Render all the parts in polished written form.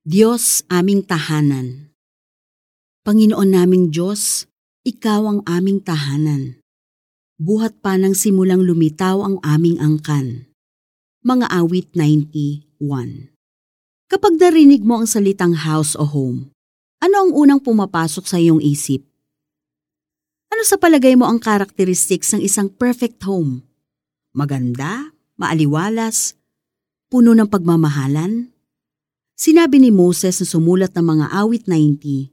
Diyos aming tahanan. Panginoon naming Diyos, Ikaw ang aming tahanan. Buhat pa ng simulang lumitaw ang aming angkan. Mga awit 91. Kapag narinig mo ang salitang house o home, ano ang unang pumapasok sa iyong isip? Ano sa palagay mo ang characteristics ng isang perfect home? Maganda? Maaliwalas? Puno ng pagmamahalan? Sinabi ni Moses na sumulat ng mga awit 90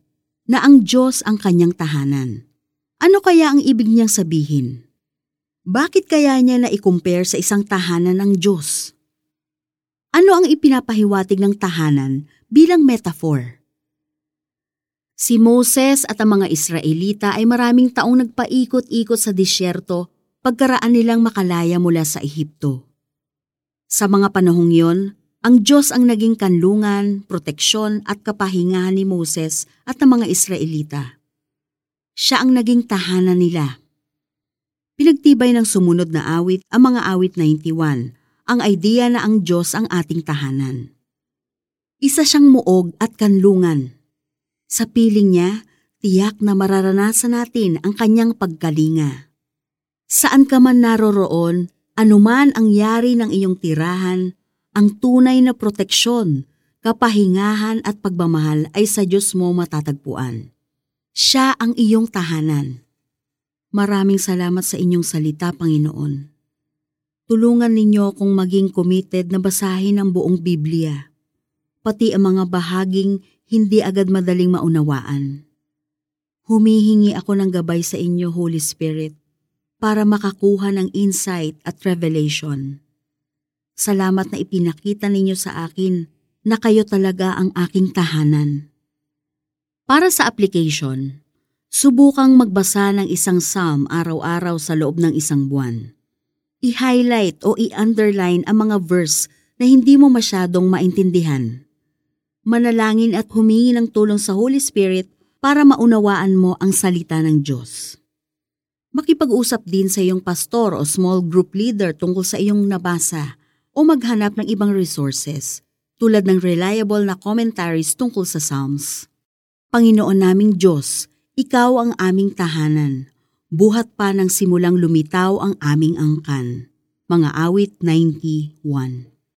na ang Diyos ang kanyang tahanan. Ano kaya ang ibig niyang sabihin? Bakit kaya niya na-i-compare sa isang tahanan ng Diyos? Ano ang ipinapahiwatig ng tahanan bilang metaphor? Si Moses at ang mga Israelita ay maraming taong nagpaikot-ikot sa disyerto pagkaraan nilang makalaya mula sa Ehipto. Sa mga panahong yon, ang Diyos ang naging kanlungan, proteksyon at kapahingahan ni Moses at ng mga Israelita. Siya ang naging tahanan nila. Pinagtibay ng sumunod na awit, ang mga awit 91, ang idea na ang Diyos ang ating tahanan. Isa siyang muog at kanlungan. Sa piling niya, tiyak na mararanasan natin ang kanyang pagkalinga. Saan ka man naroroon, anuman ang yari ng iyong tirahan, ang tunay na proteksyon, kapahingahan at pagmamahal ay sa Diyos mo matatagpuan. Siya ang iyong tahanan. Maraming salamat sa inyong salita, Panginoon. Tulungan ninyo akong maging committed na basahin ang buong Biblia, pati ang mga bahaging hindi agad madaling maunawaan. Humihingi ako ng gabay sa inyo, Holy Spirit, para makakuha ng insight at revelation. Salamat na ipinakita ninyo sa akin na kayo talaga ang aking tahanan. Para sa application, subukang magbasa ng isang psalm araw-araw sa loob ng isang buwan. I-highlight o i-underline ang mga verse na hindi mo masyadong maintindihan. Manalangin at humingi ng tulong sa Holy Spirit para maunawaan mo ang salita ng Diyos. Makipag-usap din sa iyong pastor o small group leader tungkol sa iyong nabasa o maghanap ng ibang resources tulad ng reliable na commentaries tungkol sa Psalms. Panginoon naming Diyos, Ikaw ang aming tahanan. Buhat pa ng simulang lumitaw ang aming angkan. Mga awit 91.